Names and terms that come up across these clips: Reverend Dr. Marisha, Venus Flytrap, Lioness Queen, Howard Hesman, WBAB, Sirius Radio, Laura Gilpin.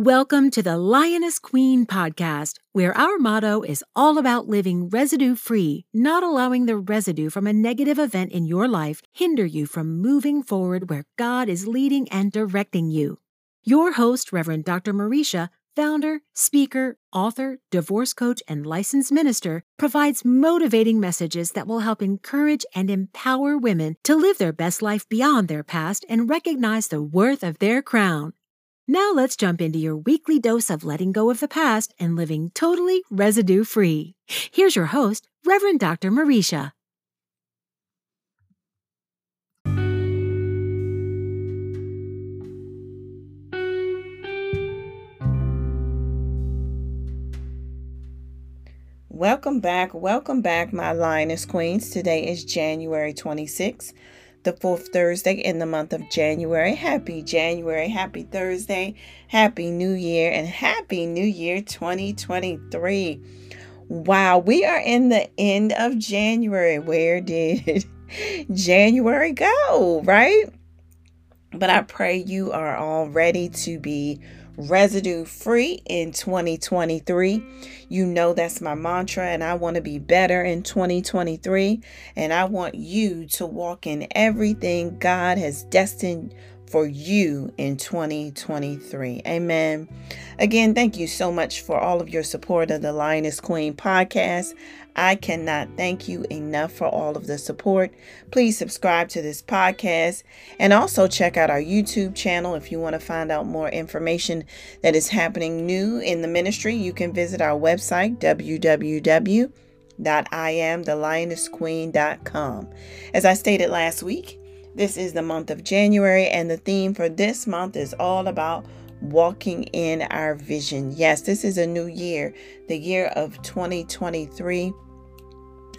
Welcome to the Lioness Queen podcast, where our motto is all about living residue-free, not allowing the residue from a negative event in your life hinder you from moving forward where God is leading and directing you. Your host, Reverend Dr. Marisha, founder, speaker, author, divorce coach, and licensed minister, provides motivating messages that will help encourage and empower women to live their best life beyond their past and recognize the worth of their crown. Now let's jump into your weekly dose of letting go of the past and living totally residue-free. Here's your host, Reverend Dr. Marisha. Welcome back, my Lioness Queens. Today is January 26th. The fourth Thursday in the month of January. Happy January, happy Thursday, happy New Year, and happy New Year 2023. Wow, we are in the end of January. Where did January go, right? But I pray you are all ready to be residue free in 2023. You know that's my mantra, and I want to be better in 2023, and I want you to walk in everything God has destined for you in 2023. Amen. Again, thank you so much for all of your support of the Lioness Queen podcast. I cannot thank you enough for all of the support. Please subscribe to this podcast and also check out our YouTube channel. If you want to find out more information that is happening new in the ministry, you can visit our website, www.iamthelionessqueen.com. As I stated last week, this is the month of January, and the theme for this month is all about walking in our vision. Yes, this is a new year, the year of 2023,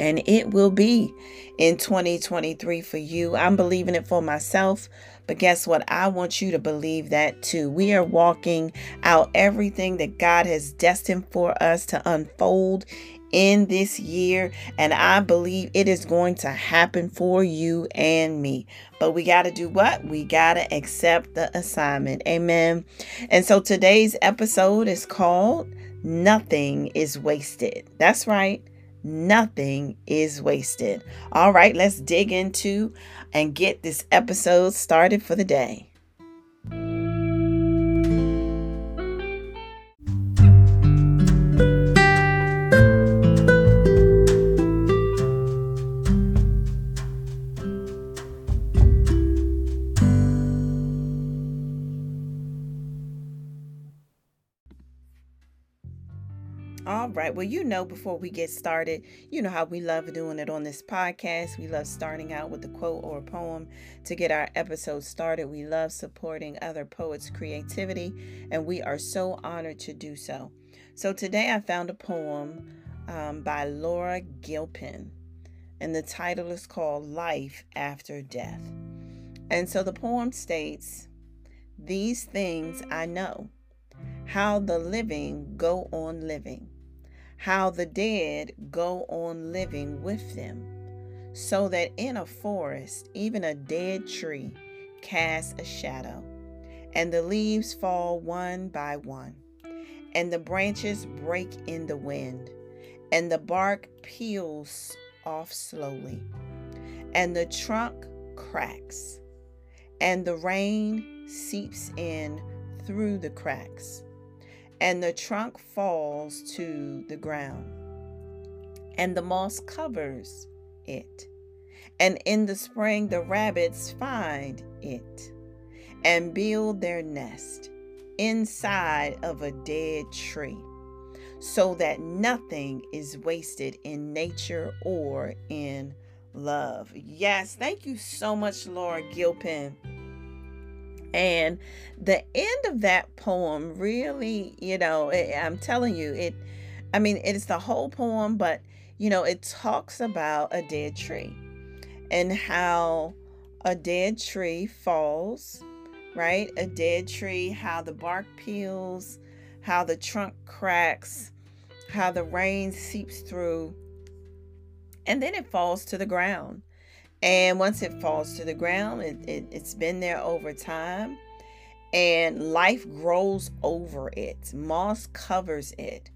and it will be in 2023 for you. I'm believing it for myself, but guess what? I want you to believe that too. We are walking out everything that God has destined for us to unfold in this year, and I believe it is going to happen for you and me. But we got to do what? We got to accept the assignment. Amen. And so today's episode is called Nothing is Wasted. That's right. Nothing is wasted. All right, let's dig into and get this episode started for the day. All right. Well, you know, before we get started, you know how we love doing it on this podcast. We love starting out with a quote or a poem to get our episode started. We love supporting other poets' creativity, and we are so honored to do so. So today I found a poem by Laura Gilpin, and the title is called Life After Death. And so the poem states, "These things I know, how the living go on living, how the dead go on living with them, so that in a forest, even a dead tree casts a shadow, and the leaves fall one by one, and the branches break in the wind, and the bark peels off slowly, and the trunk cracks, and the rain seeps in through the cracks, and the trunk falls to the ground, and the moss covers it, and in the spring the rabbits find it, and build their nest inside of a dead tree, so that nothing is wasted in nature or in love." Yes, thank you so much, Laura Gilpin. And the end of that poem really, you know, I'm telling you, it's the whole poem, but, you know, it talks about a dead tree and how a dead tree falls, right? A dead tree, how the bark peels, how the trunk cracks, how the rain seeps through, and then it falls to the ground. And once it falls to the ground, it's been there over time. and life grows over it. Moss covers it.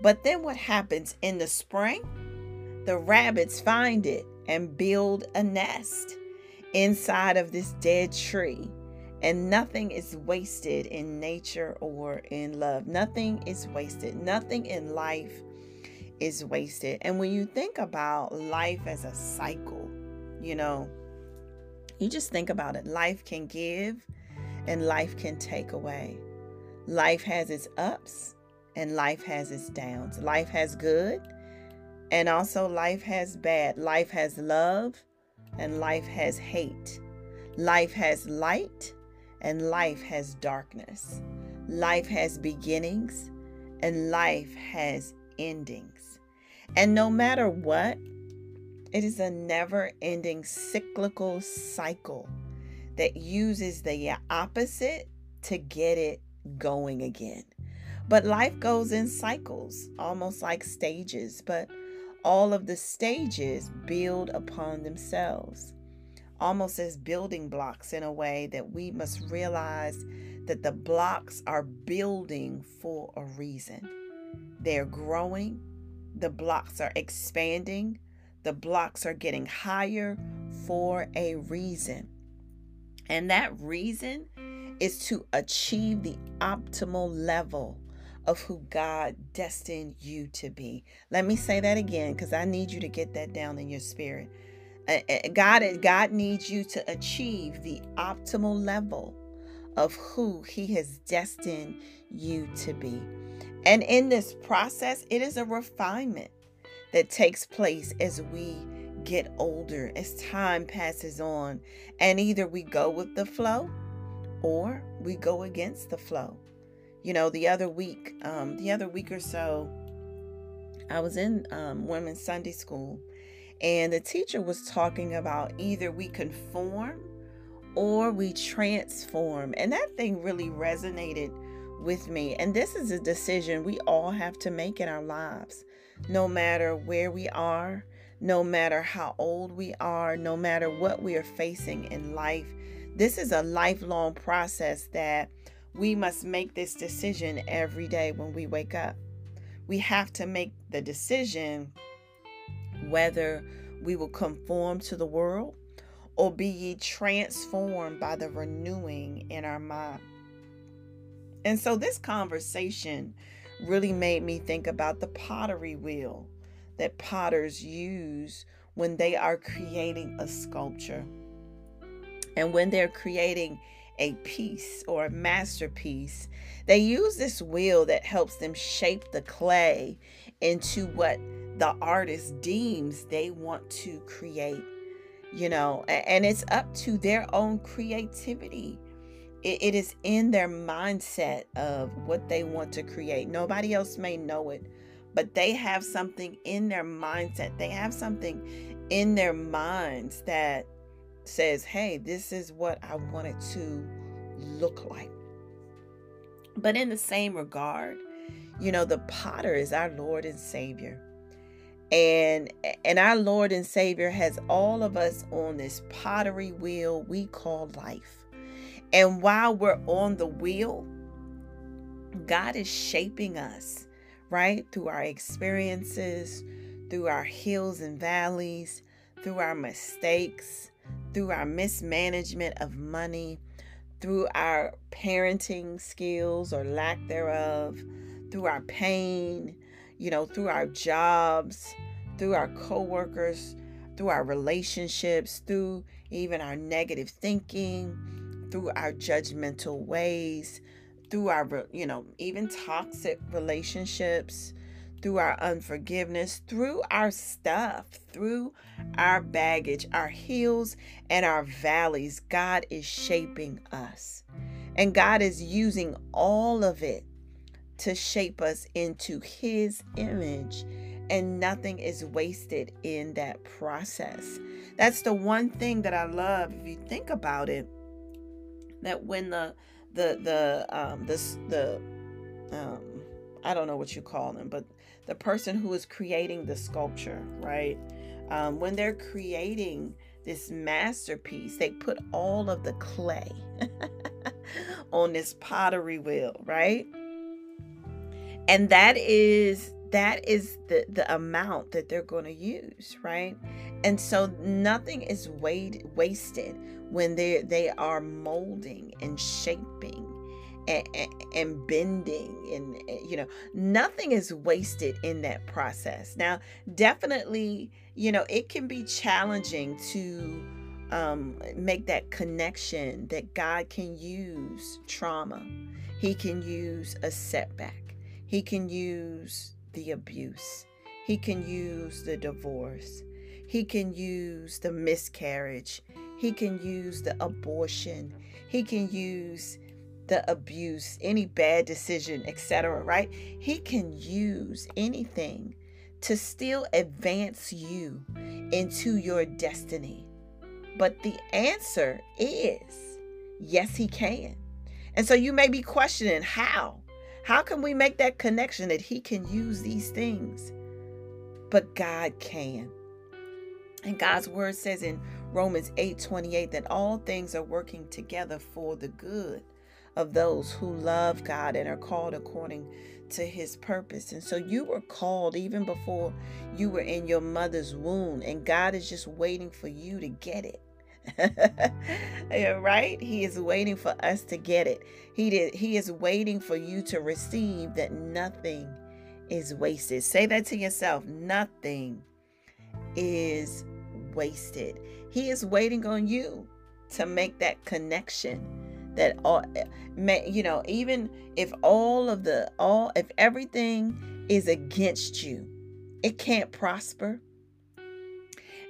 But then what happens in the spring? The rabbits find it and build a nest inside of this dead tree. And nothing is wasted in nature or in love. Nothing is wasted. Nothing in life is wasted. And when you think about life as a cycle, you know, you just think about it. Life can give and life can take away. Life has its ups and life has its downs. Life has good and also life has bad. Life has love and life has hate. Life has light and life has darkness. Life has beginnings and life has endings. And no matter what, it is a never-ending cyclical cycle that uses the opposite to get it going again. But life goes in cycles, almost like stages, but all of the stages build upon themselves, almost as building blocks, in a way that we must realize that the blocks are building for a reason. They're growing, the blocks are expanding, the blocks are getting higher for a reason. And that reason is to achieve the optimal level of who God destined you to be. Let me say that again, because I need you to get that down in your spirit. God needs you to achieve the optimal level of who He has destined you to be. And in this process, it is a refinement that takes place as we get older, as time passes on. And either we go with the flow or we go against the flow. You know, the other week or so, I was in women's Sunday school. And the teacher was talking about either we conform or we transform. And that thing really resonated with me. And this is a decision we all have to make in our lives, no matter where we are, no matter how old we are, no matter what we are facing in life. This is a lifelong process that we must make this decision every day when we wake up. We have to make the decision whether we will conform to the world or be ye transformed by the renewing in our mind. And so this conversation really made me think about the pottery wheel that potters use when they are creating a sculpture. And when they're creating a piece or a masterpiece, they use this wheel that helps them shape the clay into what the artist deems they want to create, you know, and it's up to their own creativity. It is in their mindset of what they want to create. Nobody else may know it, but they have something in their mindset. They have something in their minds that says, hey, this is what I want it to look like. But in the same regard, you know, the potter is our Lord and Savior. And our Lord and Savior has all of us on this pottery wheel we call life. And while we're on the wheel, God is shaping us, right? Through our experiences, through our hills and valleys, through our mistakes, through our mismanagement of money, through our parenting skills or lack thereof, through our pain, you know, through our jobs, through our coworkers, through our relationships, through even our negative thinking, through our judgmental ways, through our, you know, even toxic relationships, through our unforgiveness, through our stuff, through our baggage, our hills and our valleys. God is shaping us, and God is using all of it to shape us into His image, and nothing is wasted in that process. That's the one thing that I love. If you think about it, that when I don't know what you call them, but the person who is creating the sculpture, right? When they're creating this masterpiece, they put all of the clay on this pottery wheel, right? And that is the amount that they're going to use, right? And so nothing is wasted when they are molding and shaping and bending, and nothing is wasted in that process. Now, definitely, it can be challenging to make that connection that God can use trauma. He can use a setback. He can use the abuse. He can use the divorce. He can use the miscarriage. He can use the abortion. He can use the abuse, any bad decision, etc., right? He can use anything to still advance you into your destiny. But the answer is, yes, he can. And so you may be questioning, how? How can we make that connection that he can use these things? But God can. And God's word says in Romans 8:28 that all things are working together for the good of those who love God and are called according to his purpose. And so you were called even before you were in your mother's womb, and God is just waiting for you to get it. Right? He is waiting for us to get it. He is waiting for you to receive that nothing is wasted. Say that to yourself. Nothing is wasted. He is waiting on you to make that connection. That all, even if if everything is against you, it can't prosper,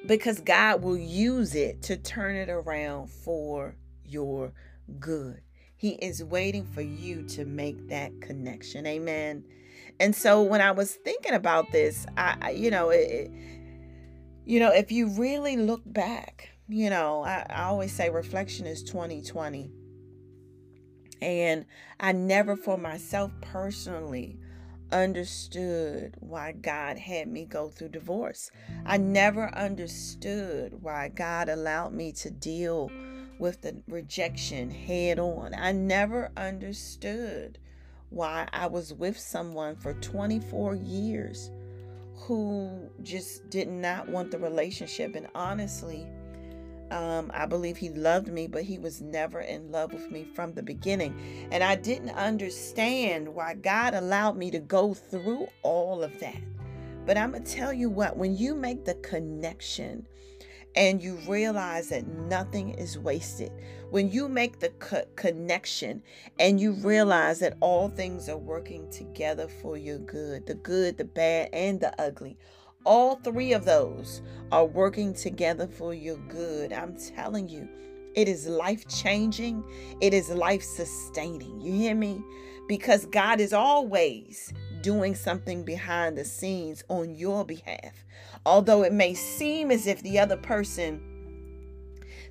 because God will use it to turn it around for your good. He is waiting for you to make that connection. Amen. And so when I was thinking about this, if you really look back, I always say reflection is 20/20. And I never for myself personally understood why God had me go through divorce. I never understood why God allowed me to deal with the rejection head on. I never understood why I was with someone for 24 years who just did not want the relationship. And honestly, I believe he loved me, but he was never in love with me from the beginning. And I didn't understand why God allowed me to go through all of that. But I'm going to tell you what, when you make the connection and you realize that nothing is wasted, when you make the connection and you realize that all things are working together for your good, the bad, and the ugly, all three of those are working together for your good. I'm telling you, it is life-changing. It is life-sustaining. You hear me? Because God is always doing something behind the scenes on your behalf. Although it may seem as if the other person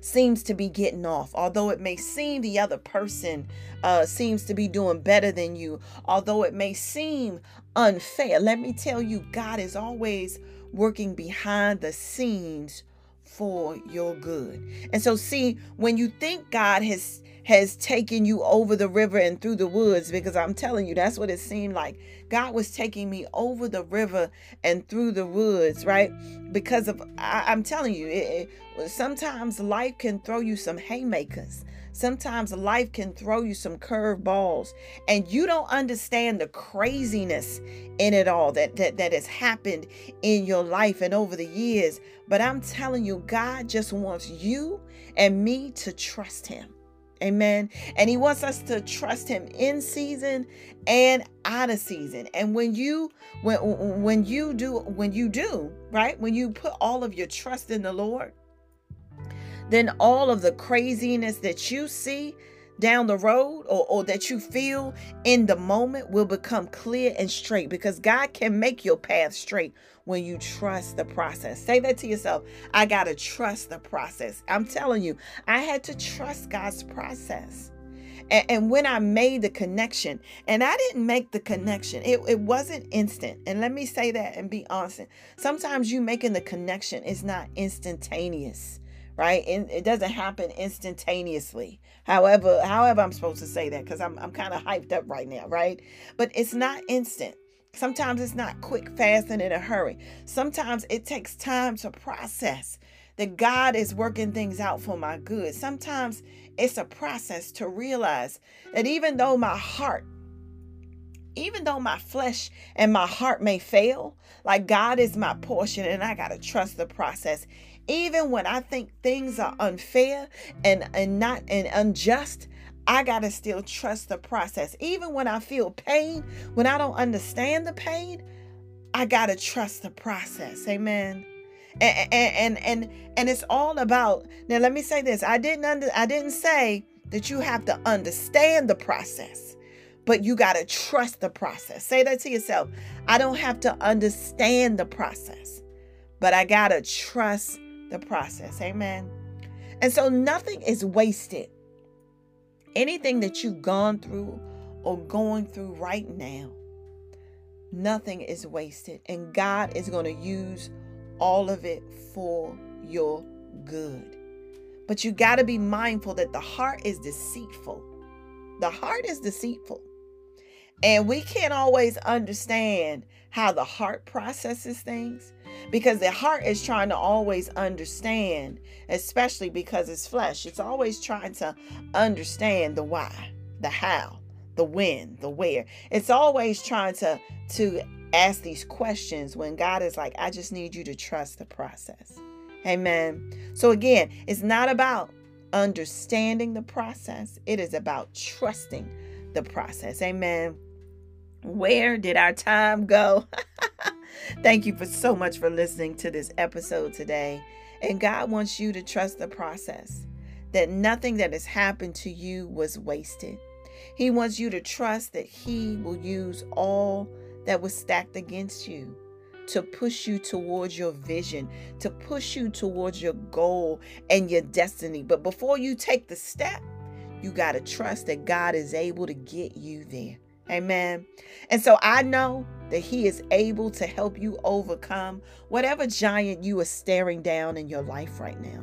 seems to be getting off, although it may seem the other person seems to be doing better than you, although it may seem unfair, let me tell you, God is always working behind the scenes for your good. And so, see, when you think God has taken you over the river and through the woods, because I'm telling you, that's what it seemed like. God was taking me over the river and through the woods, right? Because of, I'm telling you, sometimes life can throw you some haymakers. Sometimes life can throw you some curveballs, and you don't understand the craziness in it all that has happened in your life and over the years. But I'm telling you, God just wants you and me to trust him. Amen. And he wants us to trust him in season and out of season. And when you put all of your trust in the Lord, then all of the craziness that you see down the road or that you feel in the moment will become clear and straight, because God can make your path straight when you trust the process. Say that to yourself. I got to trust the process. I'm telling you, I had to trust God's process. And when I made the connection, and I didn't make the connection, it wasn't instant. And let me say that and be honest. Sometimes you making the connection is not instantaneous. right? And it doesn't happen instantaneously. However I'm supposed to say that, because I'm kind of hyped up right now, right? But it's not instant. Sometimes it's not quick, fast, and in a hurry. Sometimes it takes time to process that God is working things out for my good. Sometimes it's a process to realize that even though my flesh and my heart may fail, like, God is my portion and I got to trust the process. Even when I think things are unfair and unjust, I got to still trust the process. Even when I feel pain, when I don't understand the pain, I got to trust the process. Amen. And it's all about, now let me say this. I didn't say that you have to understand the process, but you got to trust the process. Say that to yourself. I don't have to understand the process, but I got to trust the process. Amen. And so nothing is wasted. Anything that you've gone through or going through right now, nothing is wasted. And God is going to use all of it for your good. But you got to be mindful that the heart is deceitful. The heart is deceitful. And we can't always understand how the heart processes things, because the heart is trying to always understand, especially because it's flesh. It's always trying to understand the why, the how, the when, the where. It's always trying to ask these questions when God is like, I just need you to trust the process. Amen. So again, it's not about understanding the process. It is about trusting the process. Amen. Where did our time go? Thank you for so much for listening to this episode today. And God wants you to trust the process, that nothing that has happened to you was wasted. He wants you to trust that He will use all that was stacked against you to push you towards your vision, to push you towards your goal and your destiny. But before you take the step, you got to trust that God is able to get you there. Amen. And so I know that He is able to help you overcome whatever giant you are staring down in your life right now.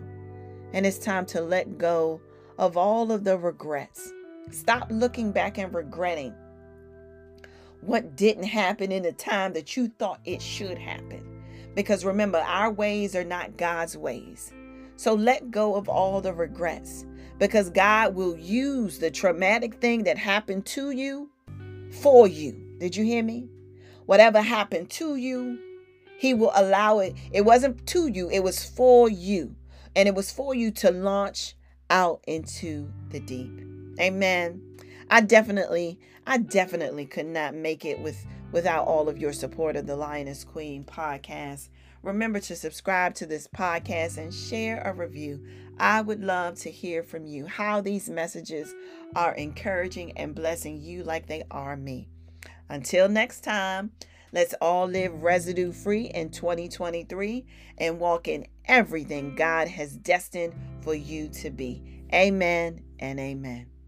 And it's time to let go of all of the regrets. Stop looking back and regretting what didn't happen in the time that you thought it should happen. Because remember, our ways are not God's ways. So let go of all the regrets, because God will use the traumatic thing that happened to you for you. Did you hear me? Whatever happened to you, He will allow it. It wasn't to you. It was for you. And it was for you to launch out into the deep. Amen. I definitely could not make it without all of your support of the Lioness Queen podcast. Remember to subscribe to this podcast and share a review. I would love to hear from you how these messages are encouraging and blessing you like they are me. Until next time, let's all live residue free in 2023 and walk in everything God has destined for you to be. Amen and amen.